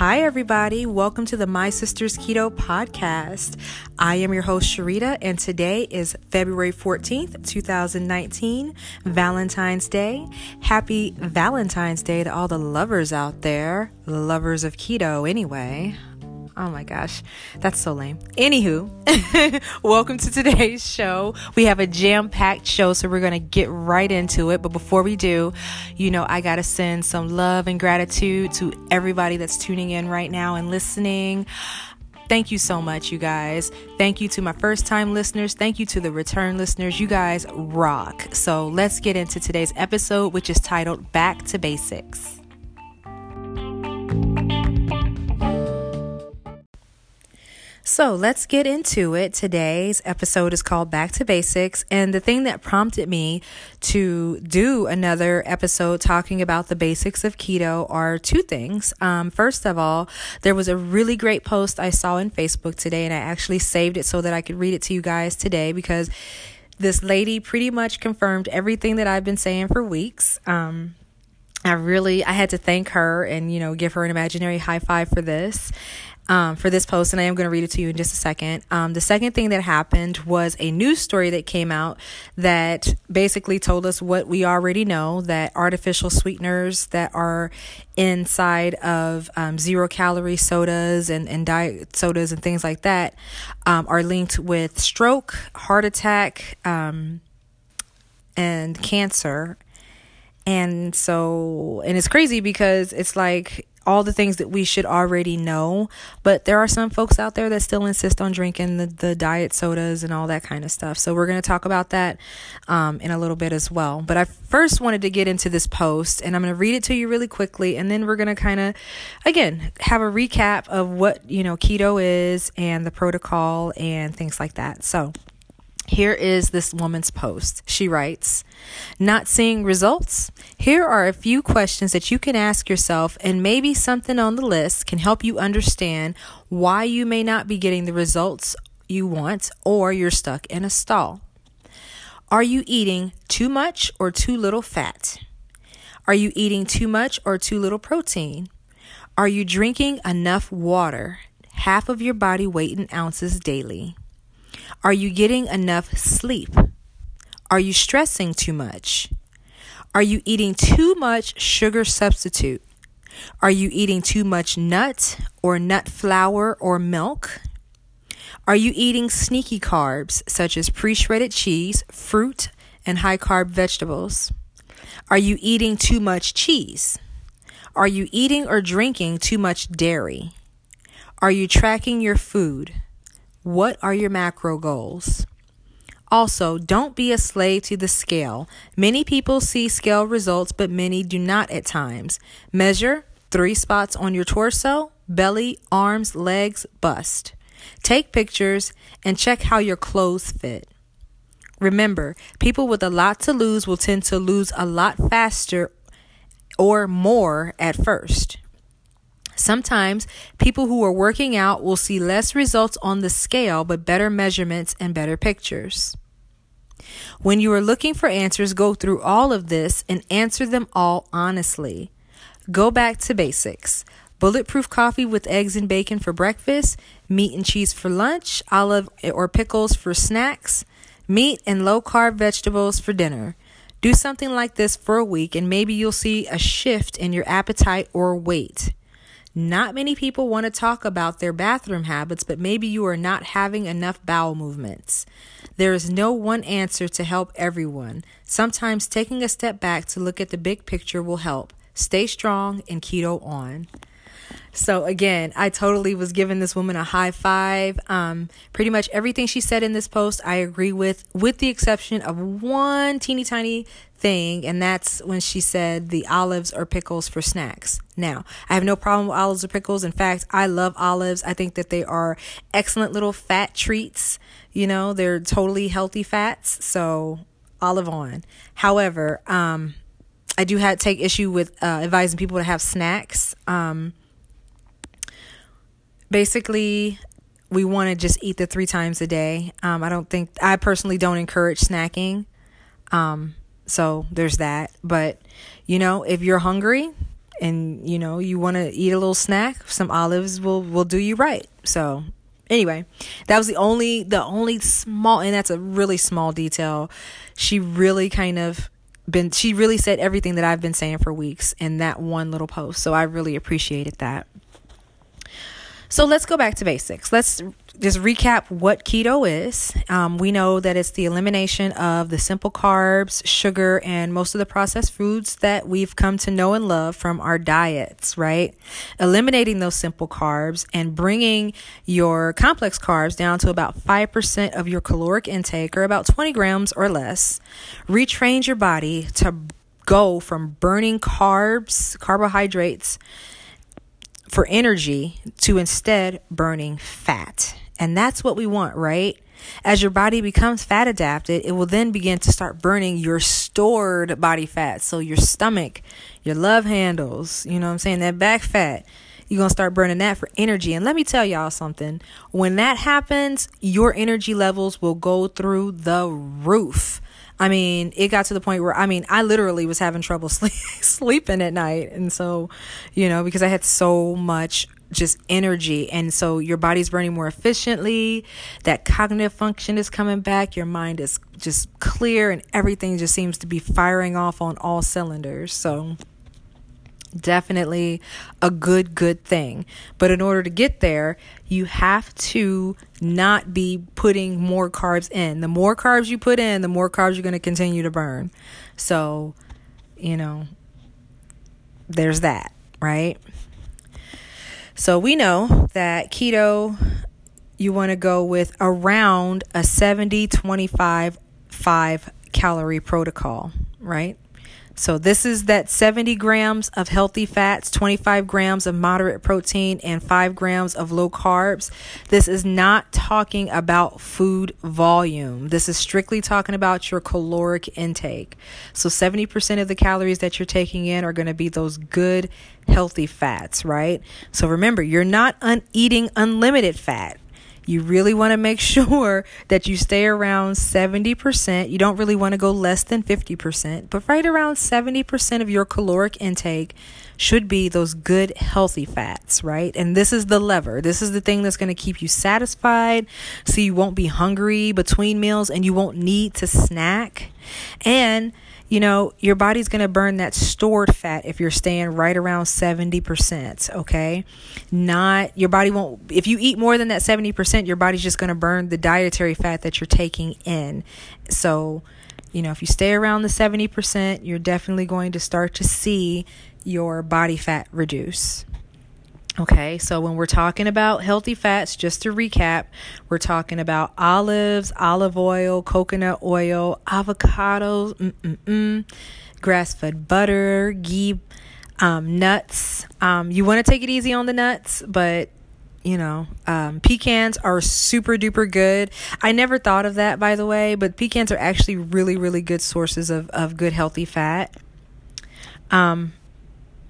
Hi everybody, welcome to the My Sister's Keto podcast. I am your host Sharita, and today is February 14th, 2019, Valentine's Day. Happy Valentine's Day to all the lovers out there, lovers of keto anyway. Oh my gosh, that's so lame. Anywho, welcome to today's show. We have a jam-packed show, so we're going to get right into it. But before we do, I got to send some love and gratitude to everybody that's tuning in right now and listening. Thank you so much, you guys. Thank you to my first-time listeners. Thank you to the return listeners. You guys rock. So let's get into today's episode, which is titled Back to Basics. So let's get into it. Today's episode is called Back to Basics. And the thing that prompted me to do another episode talking about the basics of keto are two things. First of all, there was a really great post I saw on Facebook today, and I actually saved it so that I could read it to you guys today, because this lady pretty much confirmed everything that I've been saying for weeks. I had to thank her and, give her an imaginary high five for this. For this post, and I am going to read it to you in just a second. The second thing that happened was a news story that came out that basically told us what we already know, that artificial sweeteners that are inside of zero-calorie sodas and diet sodas and things like that are linked with stroke, heart attack, and cancer. And it's crazy because it's like all the things that we should already know, but there are some folks out there that still insist on drinking the diet sodas and all that kind of stuff. So we're going to talk about that in a little bit as well. But I first wanted to get into this post, and I'm going to read it to you really quickly, and then we're going to kind of, again, have a recap of what, keto is and the protocol and things like that. So here is this woman's post. She writes, "Not seeing results? Here are a few questions that you can ask yourself, and maybe something on the list can help you understand why you may not be getting the results you want, or you're stuck in a stall. Are you eating too much or too little fat? Are you eating too much or too little protein? Are you drinking enough water, half of your body weight in ounces daily? Are you getting enough sleep? Are you stressing too much? Are you eating too much sugar substitute? Are you eating too much nut or nut flour or milk? Are you eating sneaky carbs such as pre-shredded cheese, fruit, and high-carb vegetables? Are you eating too much cheese? Are you eating or drinking too much dairy? Are you tracking your food? What are your macro goals? Also, don't be a slave to the scale. Many people see scale results, but many do not at times. Measure 3 spots on your torso, belly, arms, legs, bust. Take pictures and check how your clothes fit. Remember, people with a lot to lose will tend to lose a lot faster or more at first. Sometimes people who are working out will see less results on the scale, but better measurements and better pictures. When you are looking for answers, go through all of this and answer them all honestly. Go back to basics. Bulletproof coffee with eggs and bacon for breakfast, meat and cheese for lunch, olive or pickles for snacks, meat and low-carb vegetables for dinner. Do something like this for a week, and maybe you'll see a shift in your appetite or weight. Not many people want to talk about their bathroom habits, but maybe you are not having enough bowel movements. There is no one answer to help everyone. Sometimes taking a step back to look at the big picture will help. Stay strong and keto on." So again, I totally was giving this woman a high five. Pretty much everything she said in this post, I agree with the exception of one teeny tiny thing, and that's when she said the olives or pickles for snacks. Now, I have no problem with olives or pickles. In fact, I love olives. I think that they are excellent little fat treats. They're totally healthy fats. So olive on. However, I do take issue with advising people to have snacks. Basically, we want to just eat the 3 times a day. I personally don't encourage snacking. So there's that. But, if you're hungry, and you know, you want to eat a little snack, some olives will do you right. So anyway, that was the only small, and that's a really small detail. She really said everything that I've been saying for weeks in that one little post. So I really appreciated that. So let's go back to basics. Let's just recap what keto is. We know that it's the elimination of the simple carbs, sugar, and most of the processed foods that we've come to know and love from our diets, right? Eliminating those simple carbs and bringing your complex carbs down to about 5% of your caloric intake, or about 20 grams or less. Retrain your body to go from burning carbohydrates, for energy to instead burning fat. And that's what we want, right? As your body becomes fat adapted, it will then begin to start burning your stored body fat. So your stomach, your love handles, you know what I'm saying, that back fat, you're going to start burning that for energy. And let me tell y'all something. When that happens, your energy levels will go through the roof. I mean, it got to the point where, I literally was having trouble sleeping at night. And so, you know, because I had so much just energy. And so your body's burning more efficiently. That cognitive function is coming back. Your mind is just clear and everything just seems to be firing off on all cylinders. So definitely a good thing. But in order to get there, you have to not be putting more carbs in. The more carbs you put in, the more carbs you're going to continue to burn. So, you know, there's that, right? So we know that keto, you want to go with around a 70-25-5 calorie protocol, right? So this is that 70 grams of healthy fats, 25 grams of moderate protein, and 5 grams of low carbs. This is not talking about food volume. This is strictly talking about your caloric intake. So 70% of the calories that you're taking in are going to be those good, healthy fats, right? So remember, you're not eating unlimited fat. You really want to make sure that you stay around 70%. You don't really want to go less than 50%, but right around 70% of your caloric intake should be those good, healthy fats, right? And this is the lever. This is the thing that's going to keep you satisfied, so you won't be hungry between meals and you won't need to snack. And, you know, your body's going to burn that stored fat if you're staying right around 70%, okay? If you eat more than that 70%, your body's just going to burn the dietary fat that you're taking in. So, you know, if you stay around the 70%, you're definitely going to start to see your body fat reduce. Okay, so when we're talking about healthy fats, just to recap, we're talking about olives, olive oil, coconut oil, avocados, grass-fed butter, ghee, nuts. You want to take it easy on the nuts, but you know, pecans are super duper good. I never thought of that, by the way, but pecans are actually really, really good sources of good healthy fat.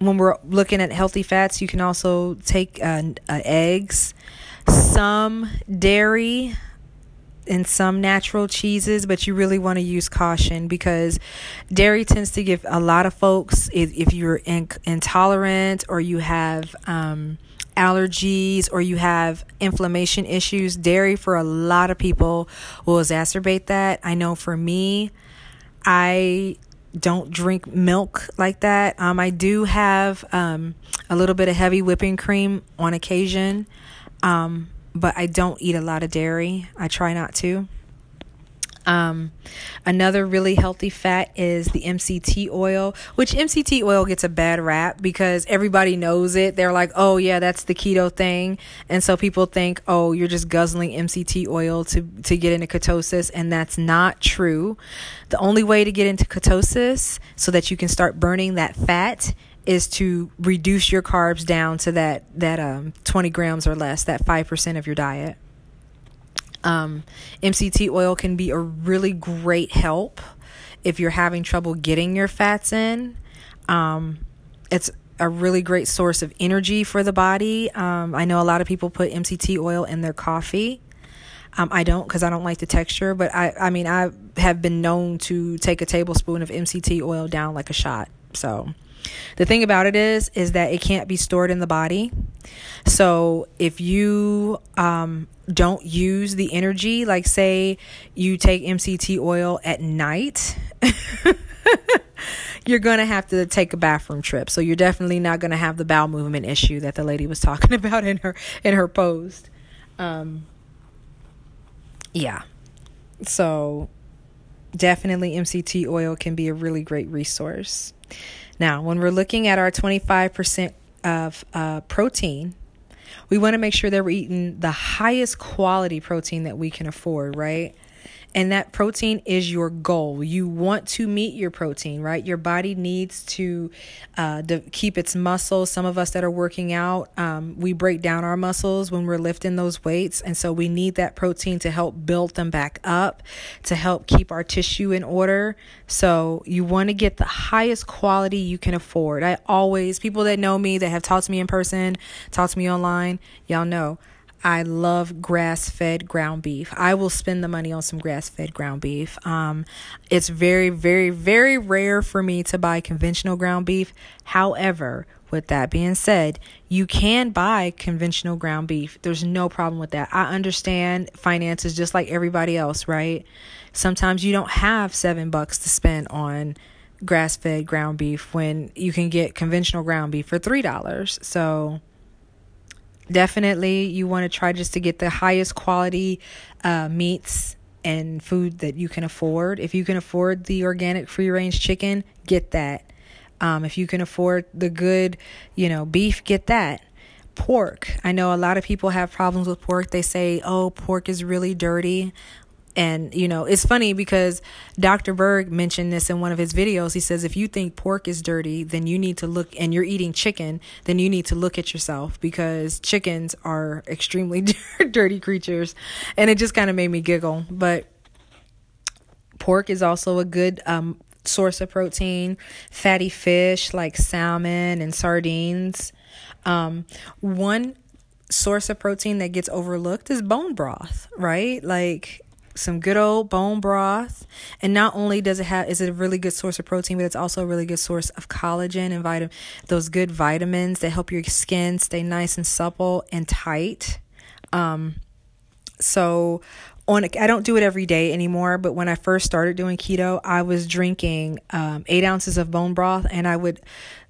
When we're looking at healthy fats, you can also take eggs, some dairy, and some natural cheeses, but you really want to use caution because dairy tends to give a lot of folks, if you're intolerant or you have allergies or you have inflammation issues, dairy for a lot of people will exacerbate that. I know for me, I don't drink milk like that. I do have a little bit of heavy whipping cream on occasion, but I don't eat a lot of dairy. I try not to. Another really healthy fat is the MCT oil, which MCT oil gets a bad rap because everybody knows it. They're like, oh yeah, that's the keto thing. And so people think, oh, you're just guzzling MCT oil to get into ketosis. And that's not true. The only way to get into ketosis so that you can start burning that fat is to reduce your carbs down to that 20 grams or less, that 5% of your diet. MCT oil can be a really great help if you're having trouble getting your fats in. It's a really great source of energy for the body. I know a lot of people put MCT oil in their coffee. I don't, because I don't like the texture, but I have been known to take a tablespoon of MCT oil down like a shot. So The thing about it is that it can't be stored in the body. So if you don't use the energy, like say you take MCT oil at night, you're going to have to take a bathroom trip. So you're definitely not going to have the bowel movement issue that the lady was talking about in her post. Yeah. So definitely MCT oil can be a really great resource. Now, when we're looking at our 25% of protein, we want to make sure that we're eating the highest quality protein that we can afford, right? And that protein is your goal. You want to meet your protein, right? Your body needs to keep its muscles. Some of us that are working out, we break down our muscles when we're lifting those weights. And so we need that protein to help build them back up, to help keep our tissue in order. So you want to get the highest quality you can afford. People that know me, that have talked to me in person, talked to me online, y'all know, I love grass-fed ground beef. I will spend the money on some grass-fed ground beef. It's very, very, very rare for me to buy conventional ground beef. However, with that being said, you can buy conventional ground beef. There's no problem with that. I understand finances just like everybody else, right? Sometimes you don't have $7 to spend on grass-fed ground beef when you can get conventional ground beef for $3. So definitely, you want to try just to get the highest quality meats and food that you can afford. If you can afford the organic free-range chicken, get that. If you can afford the good, beef, get that. Pork. I know a lot of people have problems with pork. They say, oh, pork is really dirty. And, it's funny because Dr. Berg mentioned this in one of his videos. He says, if you think pork is dirty, then you need to look, and you're eating chicken, then you need to look at yourself, because chickens are extremely dirty creatures. And it just kind of made me giggle. But pork is also a good source of protein. Fatty fish like salmon and sardines. One source of protein that gets overlooked is bone broth, right? Like some good old bone broth. And not only is it a really good source of protein, but it's also a really good source of collagen and those good vitamins that help your skin stay nice and supple and tight. I don't do it every day anymore, but when I first started doing keto, I was drinking 8 ounces of bone broth, and I would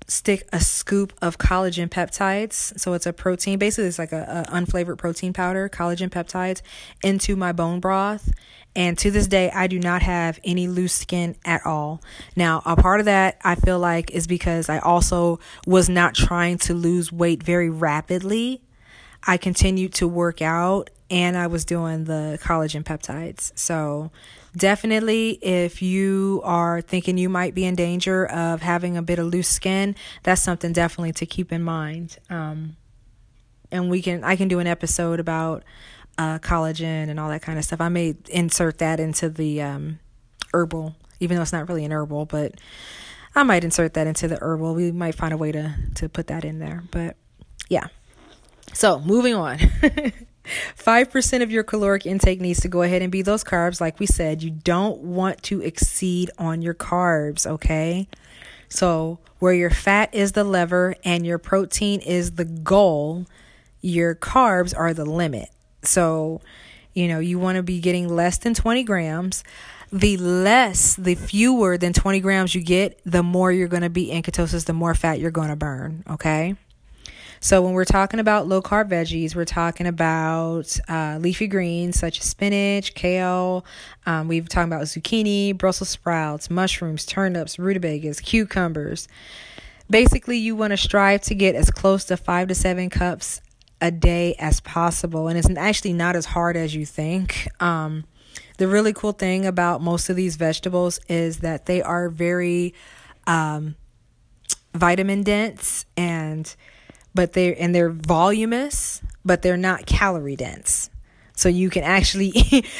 stick a scoop of collagen peptides. So it's a protein, basically it's like a unflavored protein powder, collagen peptides, into my bone broth. And to this day, I do not have any loose skin at all. Now, a part of that I feel like is because I also was not trying to lose weight very rapidly. I continued to work out and I was doing the collagen peptides. So definitely, if you are thinking you might be in danger of having a bit of loose skin, that's something definitely to keep in mind. And I can do an episode about collagen and all that kind of stuff. I may insert that into the herbal, even though it's not really an herbal, but I might insert that into the herbal. We might find a way to put that in there. But yeah. So moving on. 5% of your caloric intake needs to go ahead and be those carbs. Like we said, you don't want to exceed on your carbs, okay? So where your fat is the lever and your protein is the goal, your carbs are the limit. So, you want to be getting less than 20 grams. The fewer than 20 grams you get, the more you're going to be in ketosis, the more fat you're going to burn, okay? So when we're talking about low-carb veggies, we're talking about leafy greens such as spinach, kale. We've talked about zucchini, Brussels sprouts, mushrooms, turnips, rutabagas, cucumbers. Basically, you want to strive to get as close to 5 to 7 cups a day as possible. And it's actually not as hard as you think. The really cool thing about most of these vegetables is that they are very vitamin dense, but they're voluminous, but they're not calorie dense. So you can actually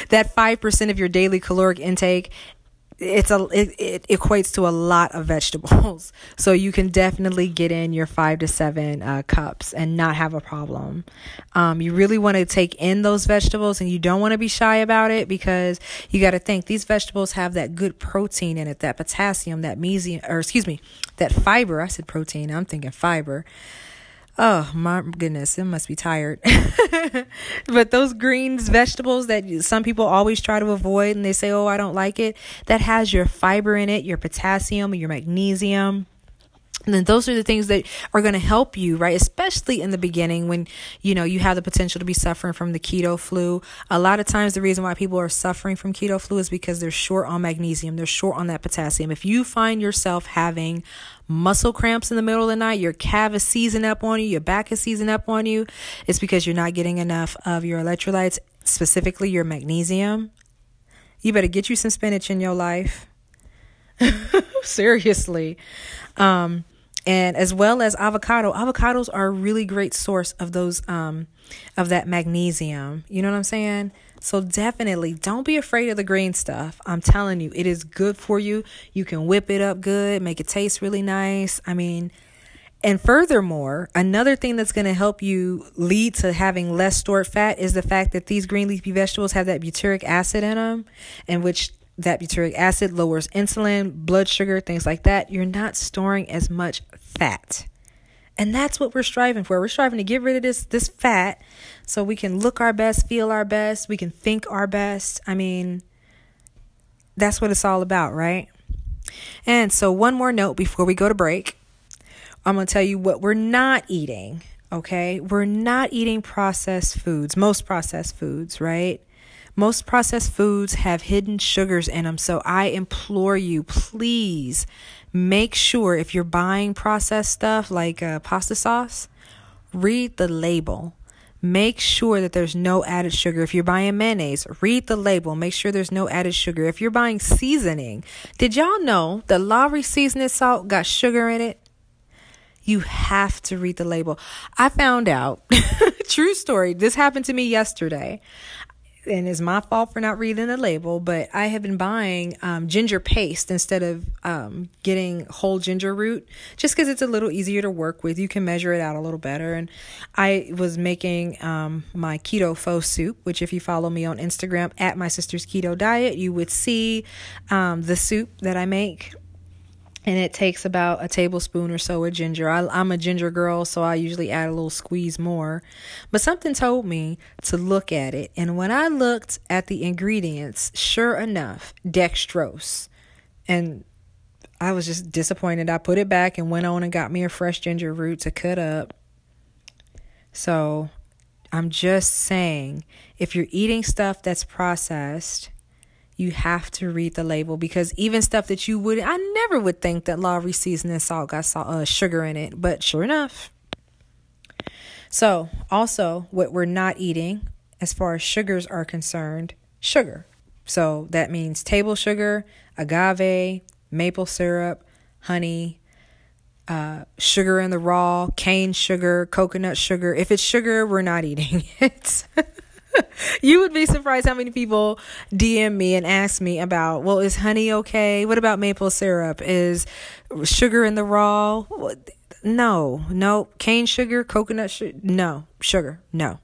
that 5% of your daily caloric intake it equates to a lot of vegetables. So you can definitely get in your 5 to 7 cups and not have a problem. You really want to take in those vegetables, and you don't want to be shy about it, because you got to think these vegetables have that good protein in it, that potassium, that magnesium, or excuse me, that fiber. I said protein, I'm thinking fiber. Oh my goodness, it must be tired. But those greens, vegetables that some people always try to avoid and they say, oh, I don't like it, that has your fiber in it, your potassium, your magnesium. And then those are the things that are going to help you, right? Especially in the beginning when, you know, you have the potential to be suffering from the keto flu. A lot of times the reason why people are suffering from keto flu is because they're short on magnesium. They're short on that potassium. If you find yourself having muscle cramps in the middle of the night, your calf is seizing up on you, your back is seizing up on you, it's because you're not getting enough of your electrolytes, specifically your magnesium. You better get you some spinach in your life. Seriously. And as well as avocado. Avocados are a really great source of those, of that magnesium. You know what I'm saying? So definitely don't be afraid of the green stuff. I'm telling you, it is good for you. You can whip it up good, make it taste really nice. I mean, and furthermore, another thing that's going to help you lead to having less stored fat is the fact that these green leafy vegetables have that butyric acid in them, and which that butyric acid lowers insulin, blood sugar, things like that. You're not storing as much fat. And that's what we're striving for. We're striving to get rid of this fat so we can look our best, feel our best, we can think our best. I mean, that's what it's all about, right? And so one more note before we go to break. I'm going to tell you what we're not eating, okay? We're not eating processed foods, most processed foods, right? Most processed foods have hidden sugars in them. So I implore you, please make sure if you're buying processed stuff like pasta sauce, read the label. Make sure that there's no added sugar. If you're buying mayonnaise, read the label. Make sure there's no added sugar. If you're buying seasoning, did y'all know that Lowry's seasoning salt got sugar in it? You have to read the label. I found out, true story, this happened to me yesterday. And it's my fault for not reading the label, but I have been buying ginger paste instead of getting whole ginger root, just because it's a little easier to work with. You can measure it out a little better. And I was making my keto faux soup, which if you follow me on Instagram at My Sister's Keto Diet, you would see the soup that I make. And it takes about a tablespoon or so of ginger. I'm a ginger girl, so I usually add a little squeeze more. But something told me to look at it. And when I looked at the ingredients, sure enough, dextrose. And I was just disappointed. I put it back and went on and got me a fresh ginger root to cut up. So I'm just saying, if you're eating stuff that's processed, you have to read the label, because even stuff that you would, I never would think that Lowry's seasoning salt got sugar in it, but sure enough. So also what we're not eating as far as sugars are concerned, sugar. So that means table sugar, agave, maple syrup, honey, sugar in the raw, cane sugar, coconut sugar. If it's sugar, we're not eating it. You would be surprised how many people DM me and ask me about, well, is honey okay? What about maple syrup? Is sugar in the raw? No. Cane sugar, coconut sugar? No. Sugar? No.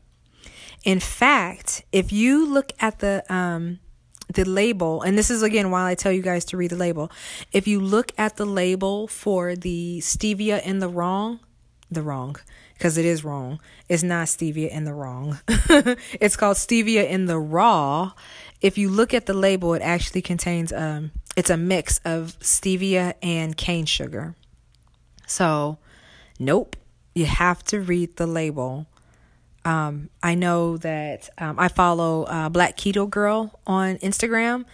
In fact, if you look at the label, and this is, again, while I tell you guys to read the label, if you look at the label for the Stevia in the Raw, because it is wrong. It's not Stevia in the Wrong. It's called Stevia in the Raw. If you look at the label, it actually contains, it's a mix of stevia and cane sugar. So, nope, you have to read the label. I know that I follow Black Keto Girl on Instagram,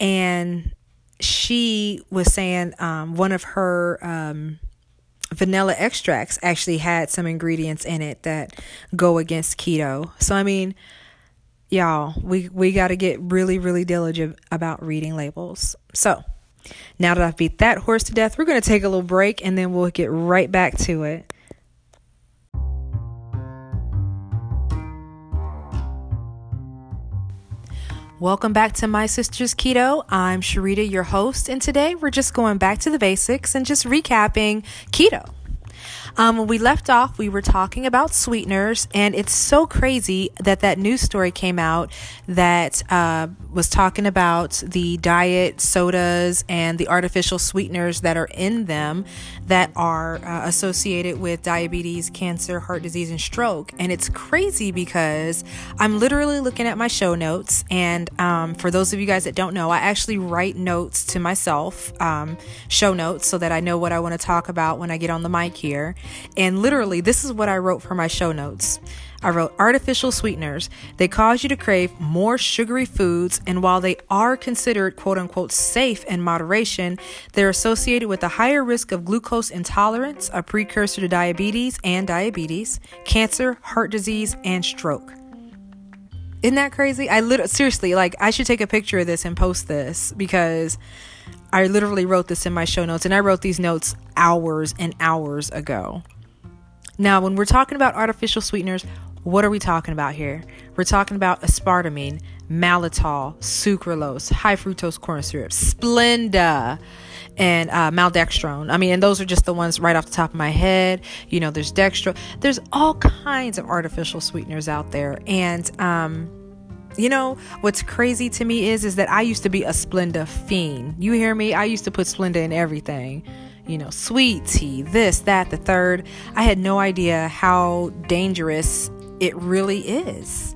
and she was saying one of her vanilla extracts actually had some ingredients in it that go against keto. So, I mean, y'all, we got to get really, really diligent about reading labels. So now that I've beat that horse to death, we're going to take a little break and then we'll get right back to it. Welcome back to My Sister's Keto. I'm Sharita, your host, and today we're just going back to the basics and just recapping keto. When we left off, we were talking about sweeteners, and it's so crazy that news story came out that was talking about the diet sodas and the artificial sweeteners that are in them that are associated with diabetes, cancer, heart disease, and stroke. And it's crazy because I'm literally looking at my show notes, and for those of you guys that don't know, I actually write notes to myself, show notes, so that I know what I want to talk about when I get on the mic here. And literally, this is what I wrote for my show notes. I wrote, artificial sweeteners, they cause you to crave more sugary foods, and while they are considered quote unquote safe in moderation, they're associated with a higher risk of glucose intolerance, a precursor to diabetes, cancer, heart disease, and stroke. Isn't that crazy? I literally, seriously, like, I should take a picture of this and post this, because I literally wrote this in my show notes, and I wrote these notes hours and hours ago. Now, when we're talking about artificial sweeteners, what are we talking about here? We're talking about aspartame, maltitol, sucralose, high fructose corn syrup, Splenda, and maltodextrin. I mean, and those are just the ones right off the top of my head. You know, there's dextrose. There's all kinds of artificial sweeteners out there, and you know, what's crazy to me is that I used to be a Splenda fiend. You hear me? I used to put Splenda in everything. You know, sweet tea, this, that, the third. I had no idea how dangerous it really is.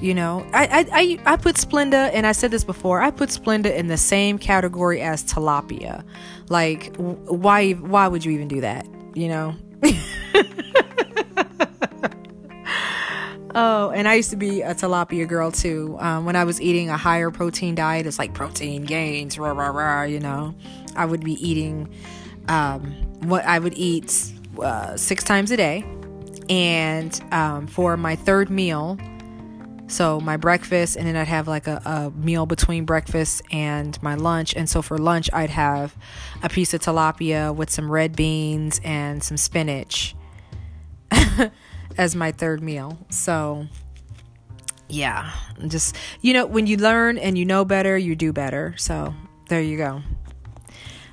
You know, I put Splenda, and I said this before, I put Splenda in the same category as tilapia. Like, why would you even do that? You know? Oh, and I used to be a tilapia girl too. When I was eating a higher protein diet, it's like protein gains, rah, rah, rah, you know. I would be eating six times a day. And for my third meal, so my breakfast, and then I'd have like a meal between breakfast and my lunch. And so for lunch, I'd have a piece of tilapia with some red beans and some spinach. As my third meal. So yeah, just, you know, when you learn and you know better, you do better. So there you go.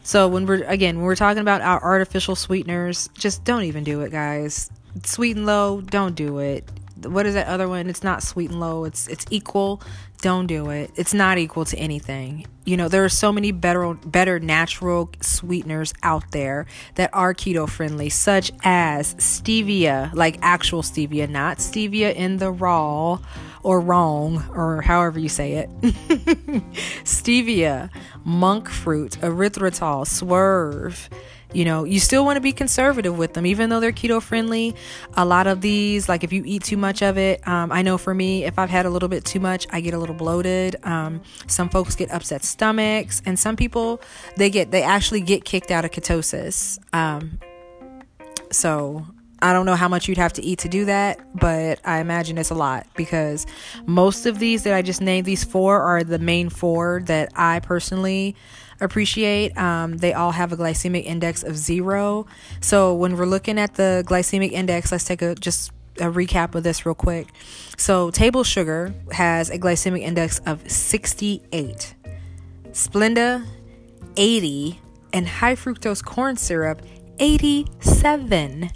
So when we're talking about our artificial sweeteners, just don't even do it, guys. Sweet and low, don't do it. What is that other one? It's not sweet and low. It's equal. Don't do it. It's not equal to anything. You know, there are so many better natural sweeteners out there that are keto friendly, such as stevia, like actual stevia, not stevia in the raw or wrong or however you say it. Stevia, monk fruit, erythritol, swerve. You know, you still want to be conservative with them, even though they're keto friendly. A lot of these, like if you eat too much of it, I know for me, if I've had a little bit too much, I get a little bloated. Some folks get upset stomachs, and some people, they actually get kicked out of ketosis. So I don't know how much you'd have to eat to do that, but I imagine it's a lot, because most of these that I just named, these four are the main four that I personally appreciate. They all have a glycemic index of 0. So when we're looking at the glycemic index, let's take a recap of this real quick. So table sugar has a glycemic index of 68, Splenda 80, and high fructose corn syrup 87.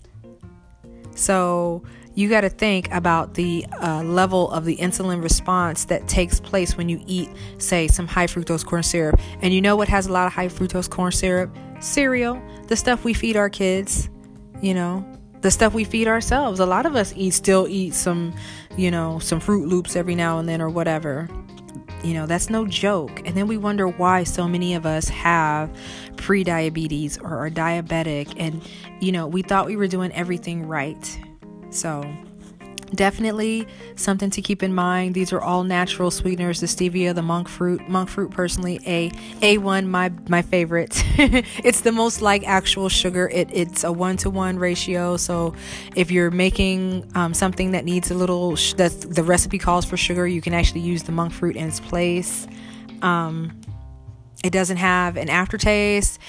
So you got to think about the level of the insulin response that takes place when you eat, say, some high fructose corn syrup. And you know what has a lot of high fructose corn syrup? Cereal, the stuff we feed our kids, you know, the stuff we feed ourselves. A lot of us still eat some, you know, some Fruit Loops every now and then or whatever. You know, that's no joke. And then we wonder why so many of us have pre-diabetes or are diabetic. And, you know, we thought we were doing everything right. So definitely something to keep in mind. These are all natural sweeteners. The stevia, the monk fruit, personally, A1, my favorite. It's the most like actual sugar. It's a 1-to-1 ratio. So if you're making something that needs a little, that the recipe calls for sugar, you can actually use the monk fruit in its place. It doesn't have an aftertaste.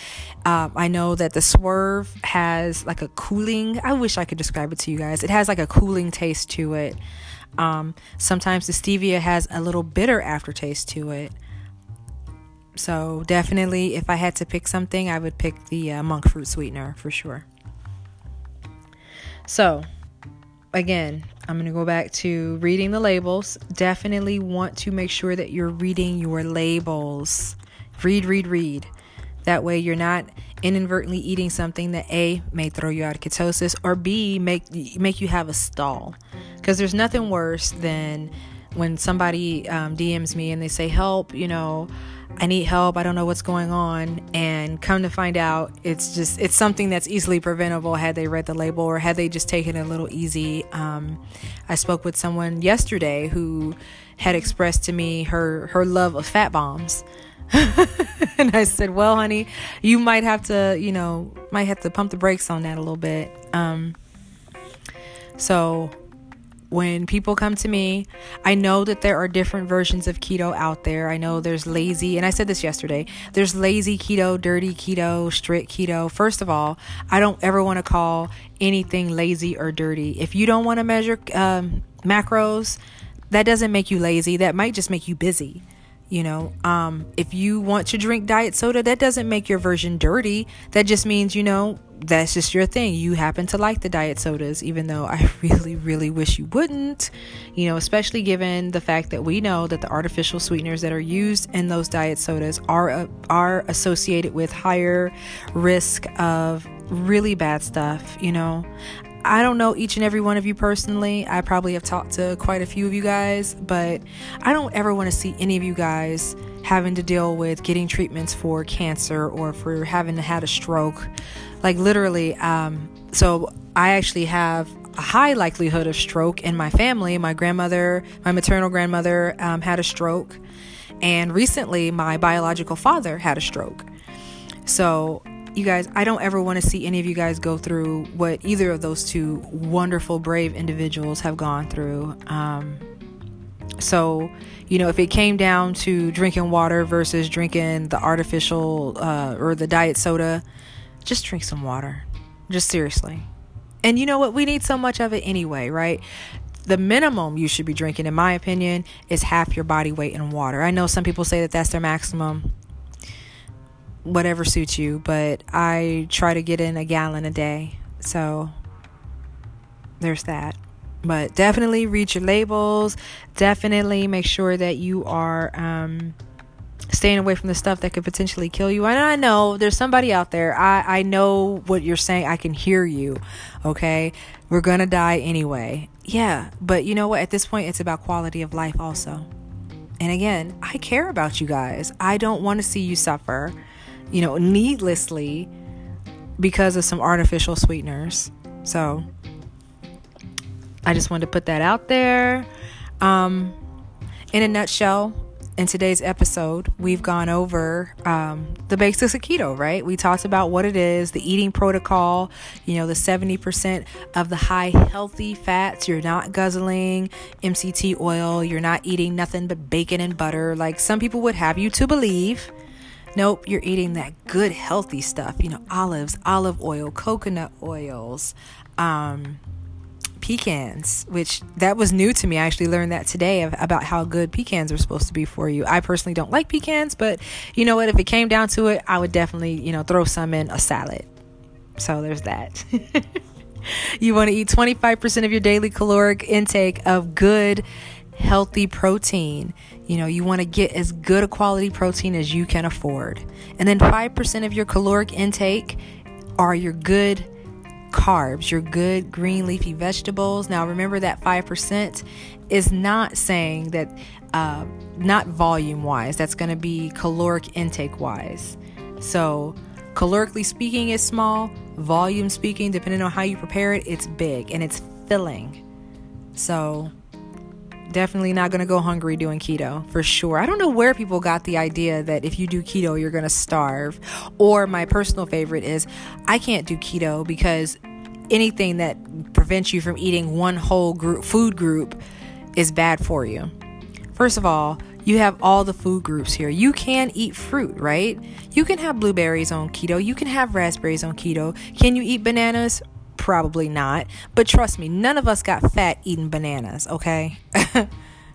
I know that the swerve has like a cooling, I wish I could describe it to you guys. It has like a cooling taste to it. Sometimes the stevia has a little bitter aftertaste to it. So definitely, if I had to pick something, I would pick the monk fruit sweetener for sure. So again, I'm going to go back to reading the labels. Definitely want to make sure that you're reading your labels. Read. That way you're not inadvertently eating something that A, may throw you out of ketosis, or B, make you have a stall. Because there's nothing worse than when somebody DMs me and they say, help, I need help, I don't know what's going on, and come to find out it's something that's easily preventable had they read the label or had they just taken it a little easy. I spoke with someone yesterday who had expressed to me her love of fat bombs. And I said, well, honey, you might have to, pump the brakes on that a little bit. So when people come to me, I know that there are different versions of keto out there. I know there's lazy, and I said this yesterday, there's lazy keto, dirty keto, strict keto. First of all, I don't ever want to call anything lazy or dirty. If you don't want to measure macros, that doesn't make you lazy. That might just make you busy. If you want to drink diet soda, that doesn't make your version dirty. That just means, that's just your thing. You happen to like the diet sodas, even though I really, really wish you wouldn't, especially given the fact that we know that the artificial sweeteners that are used in those diet sodas are associated with higher risk of really bad stuff. I don't know each and every one of you personally. I probably have talked to quite a few of you guys, but I don't ever want to see any of you guys having to deal with getting treatments for cancer or for having had a stroke. Like literally, so I actually have a high likelihood of stroke in my family. My grandmother, my maternal grandmother, had a stroke. And recently, my biological father had a stroke. So you guys, I don't ever want to see any of you guys go through what either of those two wonderful, brave individuals have gone through. So, if it came down to drinking water versus drinking the artificial or the diet soda, just drink some water. Just seriously. And you know what? We need so much of it anyway, right? The minimum you should be drinking, in my opinion, is half your body weight in water. I know some people say that that's their maximum. Whatever suits you, but I try to get in a gallon a day. So there's that. But definitely read your labels. Definitely make sure that you are staying away from the stuff that could potentially kill you. And I know there's somebody out there. I know what you're saying. I can hear you. Okay. We're going to die anyway. Yeah. But you know what? At this point, it's about quality of life also. And again, I care about you guys. I don't want to see you suffer. Needlessly because of some artificial sweeteners. So I just wanted to put that out there. In a nutshell, in today's episode, we've gone over the basics of keto, right? We talked about what it is, the eating protocol, the 70% of the high healthy fats. You're not guzzling MCT oil. You're not eating nothing but bacon and butter, like some people would have you to believe. Nope, you're eating that good, healthy stuff. Olives, olive oil, coconut oils, pecans, which that was new to me. I actually learned that today about how good pecans are supposed to be for you. I personally don't like pecans, but you know what? If it came down to it, I would definitely, throw some in a salad. So there's that. You want to eat 25% of your daily caloric intake of good, healthy protein. You want to get as good a quality protein as you can afford. And then 5% of your caloric intake are your good carbs, your good green leafy vegetables. Now, remember that 5% is not saying that, not volume wise, that's going to be caloric intake wise. So calorically speaking, it's small. Volume speaking, depending on how you prepare it, it's big and it's filling. So definitely not going to go hungry doing keto for sure. I don't know where people got the idea that if you do keto, you're going to starve. Or my personal favorite is I can't do keto because anything that prevents you from eating one whole food group is bad for you. First of all, you have all the food groups here. You can eat fruit, right? You can have blueberries on keto. You can have raspberries on keto. Can you eat bananas? Probably not. But trust me, none of us got fat eating bananas, okay?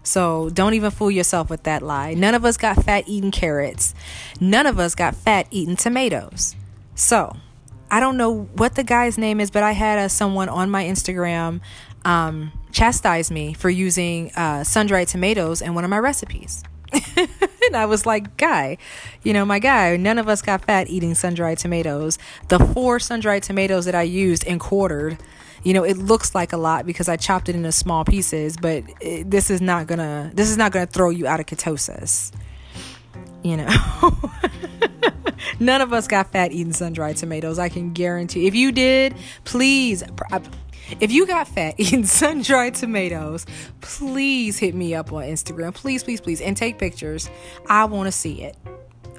So don't even fool yourself with that lie. None of us got fat eating carrots. None of us got fat eating tomatoes. So I don't know what the guy's name is, but I had someone on my Instagram chastise me for using sun-dried tomatoes in one of my recipes. And I was like, my guy, none of us got fat eating sun-dried tomatoes. The 4 sun-dried tomatoes that I used and quartered, it looks like a lot because I chopped it into small pieces, but this is not gonna throw you out of ketosis. None of us got fat eating sun-dried tomatoes. I can guarantee. If you did, please, if you got fat eating sun-dried tomatoes, please hit me up on Instagram. Please, please, please. And take pictures. I want to see it.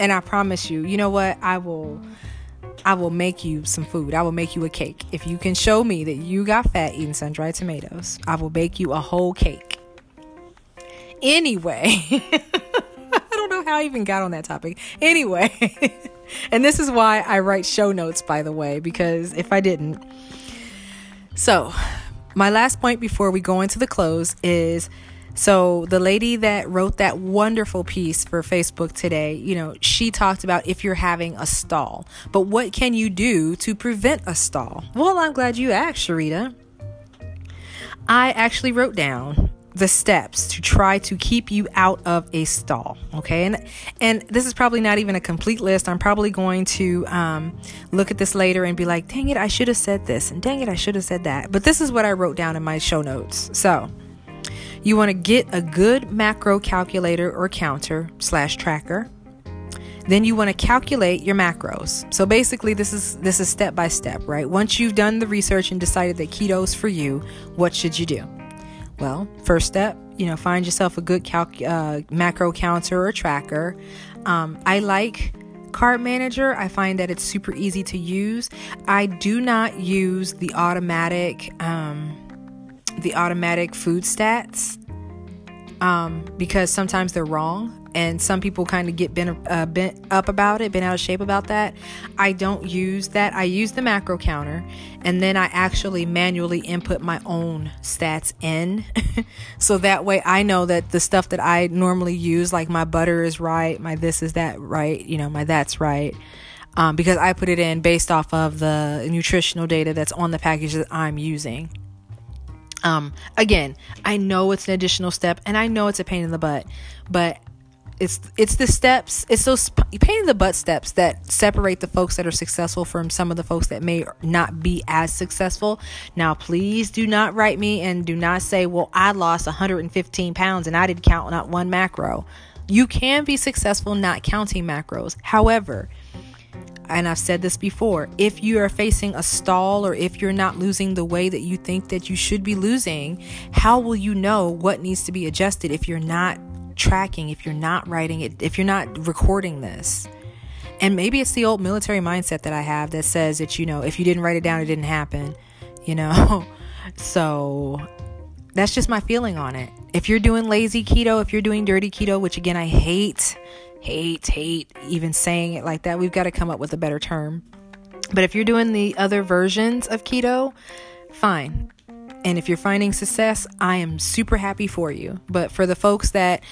And I promise you, you know what? I will make you some food. I will make you a cake. If you can show me that you got fat eating sun-dried tomatoes, I will bake you a whole cake. Anyway, I don't know how I even got on that topic. Anyway, and this is why I write show notes, by the way, because if I didn't. So my last point before we go into the close is, so the lady that wrote that wonderful piece for Facebook today, she talked about if you're having a stall, but what can you do to prevent a stall? Well, I'm glad you asked, Sharita. I actually wrote down the steps to try to keep you out of a stall. Okay. And this is probably not even a complete list. I'm probably going to look at this later and be like, dang it, I should have said this. And dang it, I should have said that. But this is what I wrote down in my show notes. So you want to get a good macro calculator or counter/tracker. Then you want to calculate your macros. So basically this is step by step, right? Once you've done the research and decided that keto's for you, what should you do? Well, first step, find yourself a good macro counter or tracker. I like Carb Manager. I find that it's super easy to use. I do not use the automatic food stats because sometimes they're wrong. And some people kind of get bent up about it, bent out of shape about that. I don't use that. I use the macro counter, and then I actually manually input my own stats in. So that way I know that the stuff that I normally use, like my butter is right, my this is that right, my that's right. Because I put it in based off of the nutritional data that's on the package that I'm using. Again, I know it's an additional step, and I know it's a pain in the butt, but it's the steps, it's those pain in the butt steps that separate the folks that are successful from some of the folks that may not be as successful. Now, please do not write me and do not say, well, I lost 115 pounds and I didn't count not one macro. You can be successful not counting macros. However, and I've said this before, if you are facing a stall or if you're not losing the way that you think that you should be losing, how will you know what needs to be adjusted if you're not tracking, if you're not writing it, if you're not recording this? And maybe it's the old military mindset that I have that says that, if you didn't write it down, it didn't happen, So that's just my feeling on it. If you're doing lazy keto, if you're doing dirty keto, which again, I hate even saying it like that. We've got to come up with a better term. But if you're doing the other versions of keto, fine. And if you're finding success, I am super happy for you. But for the folks that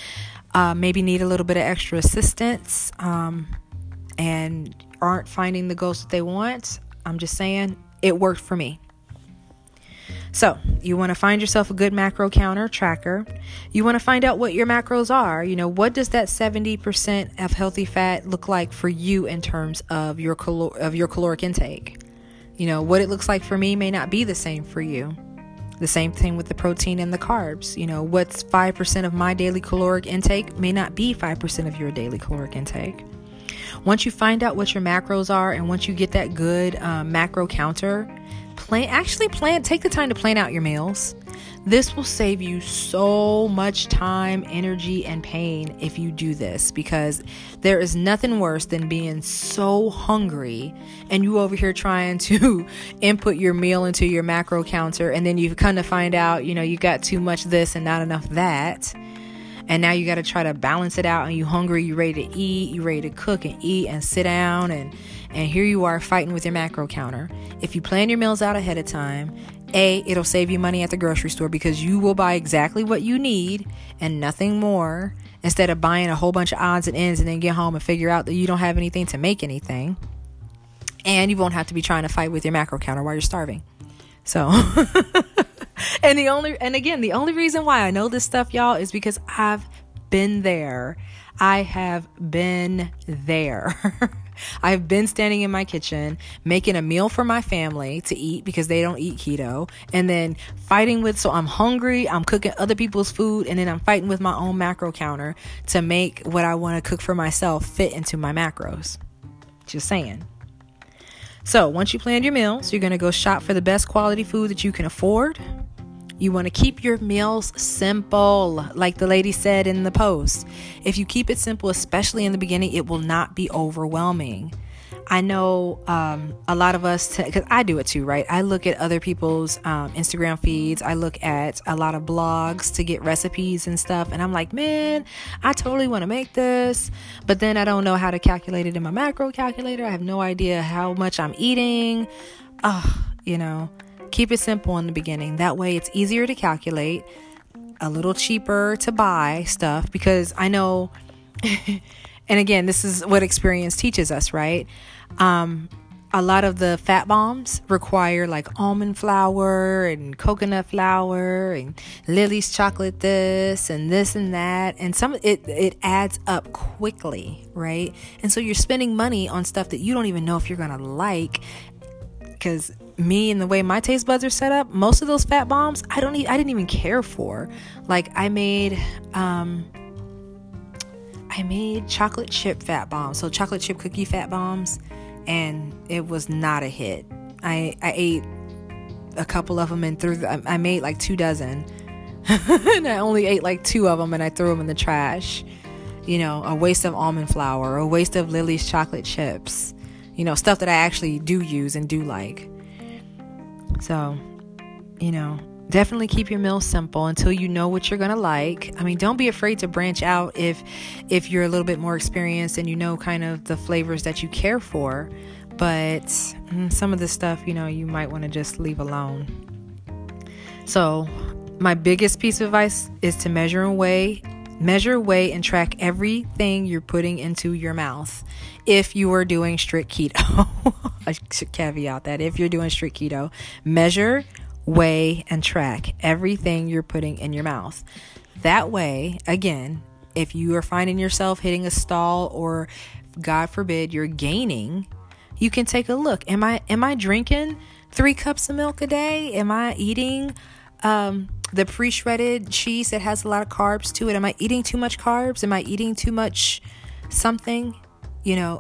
maybe need a little bit of extra assistance and aren't finding the goals that they want, I'm just saying it worked for me. So you want to find yourself a good macro counter tracker. You want to find out what your macros are. What does that 70% of healthy fat look like for you in terms of your caloric intake? What it looks like for me may not be the same for you. The same thing with the protein and the carbs. What's 5% of my daily caloric intake may not be 5% of your daily caloric intake. Once you find out what your macros are, and once you get that good macro counter, take the time to plan out your meals. This will save you so much time, energy, and pain if you do this, because there is nothing worse than being so hungry and you over here trying to input your meal into your macro counter, and then you kind of find out, you got too much this and not enough that. And now you got to try to balance it out, and you hungry, you ready to eat, you ready to cook and eat and sit down and, and here you are fighting with your macro counter. If you plan your meals out ahead of time, A, it'll save you money at the grocery store because you will buy exactly what you need and nothing more, instead of buying a whole bunch of odds and ends and then get home and figure out that you don't have anything to make anything. And you won't have to be trying to fight with your macro counter while you're starving. So, and again, the only reason why I know this stuff, y'all, is because I've been there. I have been there. I've been standing in my kitchen making a meal for my family to eat because they don't eat keto, and then fighting with, so I'm hungry, I'm cooking other people's food, and then I'm fighting with my own macro counter to make what I want to cook for myself fit into my macros. Just saying. So once you planned your meals, you're going to go shop for the best quality food that you can afford. You want to keep your meals simple, like the lady said in the post. If you keep it simple, especially in the beginning, it will not be overwhelming. I know a lot of us, because I do it too, right? I look at other people's Instagram feeds. I look at a lot of blogs to get recipes and stuff. And I'm like, man, I totally want to make this. But then I don't know how to calculate it in my macro calculator. I have no idea how much I'm eating. Keep it simple in the beginning. That way it's easier to calculate, a little cheaper to buy stuff, because I know, and again, this is what experience teaches us, right? A lot of the fat bombs require like almond flour and coconut flour and Lily's chocolate this and this and that. And it adds up quickly, right? And so you're spending money on stuff that you don't even know if you're going to like, because me and the way my taste buds are set up, most of those fat bombs, I didn't even care for. Like I made chocolate chip fat bombs, so chocolate chip cookie fat bombs, and it was not a hit. I ate a couple of them and I made like 2 dozen and I only ate like 2 of them and I threw them in the trash. A waste of almond flour, a waste of Lily's chocolate chips. Stuff that I actually do use and do like. So, definitely keep your meals simple until you know what you're going to like. I mean, don't be afraid to branch out if you're a little bit more experienced and kind of the flavors that you care for. But some of the stuff, you might want to just leave alone. So, my biggest piece of advice is to measure, weigh, and track everything you're putting into your mouth. If you are doing strict keto, I should caveat that. If you're doing strict keto, measure, weigh, and track everything you're putting in your mouth. That way, again, if you are finding yourself hitting a stall or, God forbid, you're gaining, you can take a look. Am I drinking 3 cups of milk a day? Am I eating the pre-shredded cheese that has a lot of carbs to it? Am I eating too much carbs? Am I eating too much something?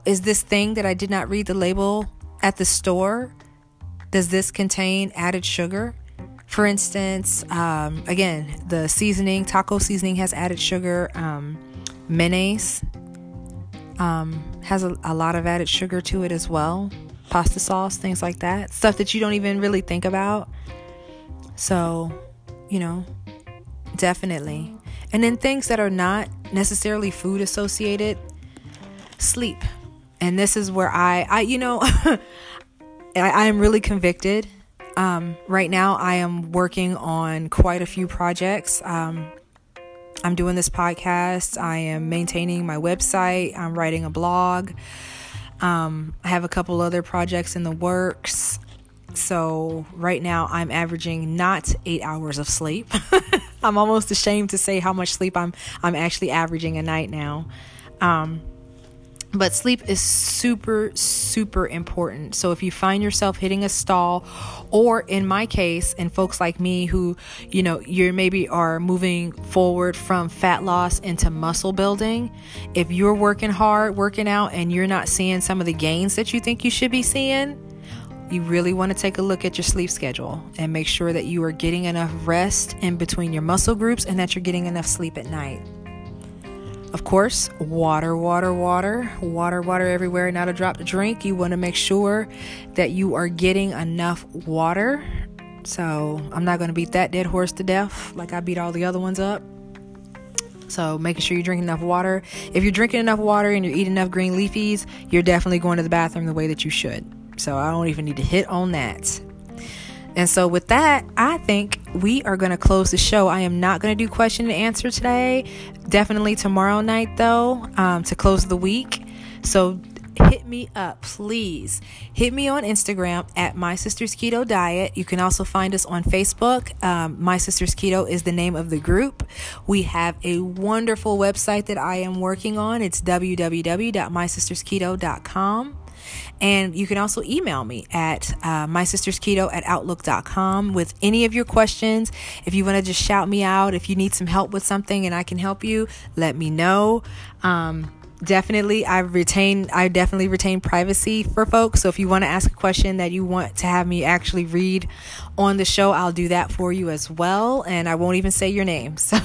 Is this thing that I did not read the label at the store, does this contain added sugar? For instance, again, the seasoning, taco seasoning has added sugar. Mayonnaise has a lot of added sugar to it as well. Pasta sauce, things like that. Stuff that you don't even really think about. So, definitely. And then things that are not necessarily food associated, sleep. And this is where I am really convicted. Right now I am working on quite a few projects. I'm doing this podcast. I am maintaining my website. I'm writing a blog. I have a couple other projects in the works. So right now I'm averaging not 8 hours of sleep. I'm almost ashamed to say how much sleep I'm actually averaging a night now. But sleep is super, super important. So if you find yourself hitting a stall, or in my case, and folks like me who, you maybe are moving forward from fat loss into muscle building, if you're working hard, working out, and you're not seeing some of the gains that you think you should be seeing, you really want to take a look at your sleep schedule and make sure that you are getting enough rest in between your muscle groups and that you're getting enough sleep at night. Of course, water everywhere, not a drop to drink. You want to make sure that you are getting enough water. So I'm not going to beat that dead horse to death like I beat all the other ones up. So making sure you drink enough water. If you're drinking enough water and you're eating enough green leafies, you're definitely going to the bathroom the way that you should. So I don't even need to hit on that. And so with that, I think we are going to close the show. I am not going to do question and answer today. Definitely tomorrow night, though, to close the week. So hit me up, please. Hit me on Instagram at My Sister's Keto Diet. You can also find us on Facebook. My Sister's Keto is the name of the group. We have a wonderful website that I am working on. It's www.mysistersketo.com. And you can also email me at mysistersketo@outlook.com with any of your questions. If you want to just shout me out, if you need some help with something and I can help you, let me know. Definitely, I definitely retain privacy for folks. So if you want to ask a question that you want to have me actually read on the show, I'll do that for you as well. And I won't even say your name. So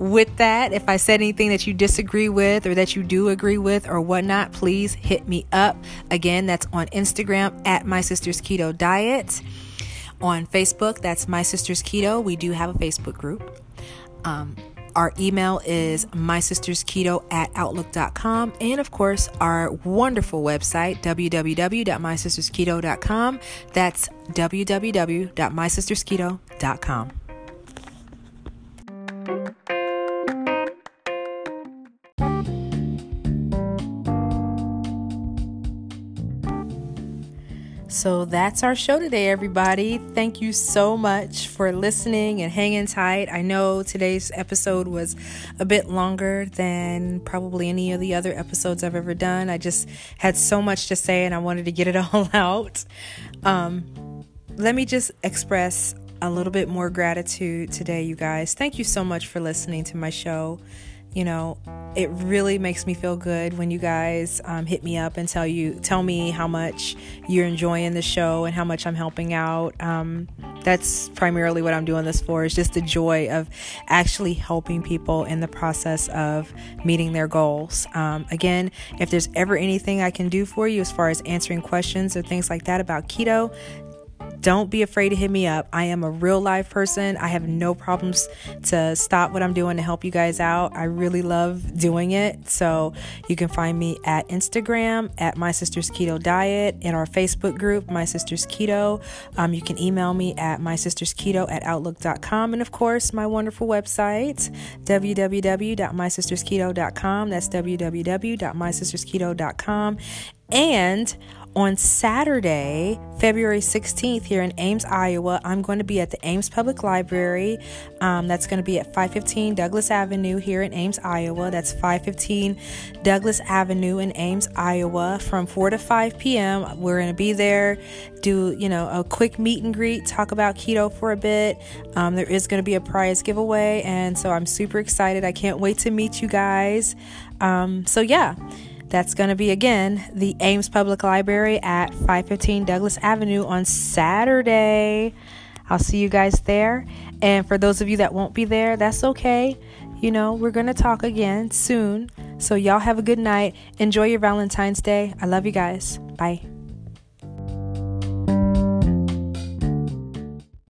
with that, if I said anything that you disagree with or that you do agree with or whatnot, please hit me up. Again, that's on Instagram at My Sister's Keto Diet. On Facebook, that's My Sister's Keto. We do have a Facebook group. Our email is mysistersketo@outlook.com. And of course, our wonderful website, www.mysistersketo.com. That's www.mysistersketo.com. So that's our show today, everybody. Thank you so much for listening and hanging tight. I know today's episode was a bit longer than probably any of the other episodes I've ever done. I just had so much to say and I wanted to get it all out. Let me just express a little bit more gratitude today, you guys. Thank you so much for listening to my show. You know, it really makes me feel good when you guys hit me up and tell me how much you're enjoying the show and how much I'm helping out. That's primarily what I'm doing this for, is just the joy of actually helping people in the process of meeting their goals. Again, if there's ever anything I can do for you as far as answering questions or things like that about keto, don't be afraid to hit me up. I am a real life person. I have no problems to stop what I'm doing to help you guys out. I really love doing it. So you can find me at Instagram at My Sister's Keto Diet, in our Facebook group, My Sister's Keto. You can email me at mysistersketo@outlook.com. And of course, my wonderful website, www.mysistersketo.com. That's www.mysistersketo.com. And on Saturday, February 16th, here in Ames, Iowa, I'm going to be at the Ames Public Library. That's going to be at 515 Douglas Avenue here in Ames, Iowa. That's 515 Douglas Avenue in Ames, Iowa, from 4 to 5 p.m. We're going to be there, do, you know, a quick meet and greet, talk about keto for a bit. There is going to be a prize giveaway, and so I'm super excited. I can't wait to meet you guys. So yeah. That's going to be, again, the Ames Public Library at 515 Douglas Avenue on Saturday. I'll see you guys there. And for those of you that won't be there, that's okay. You know, we're going to talk again soon. So y'all have a good night. Enjoy your Valentine's Day. I love you guys. Bye.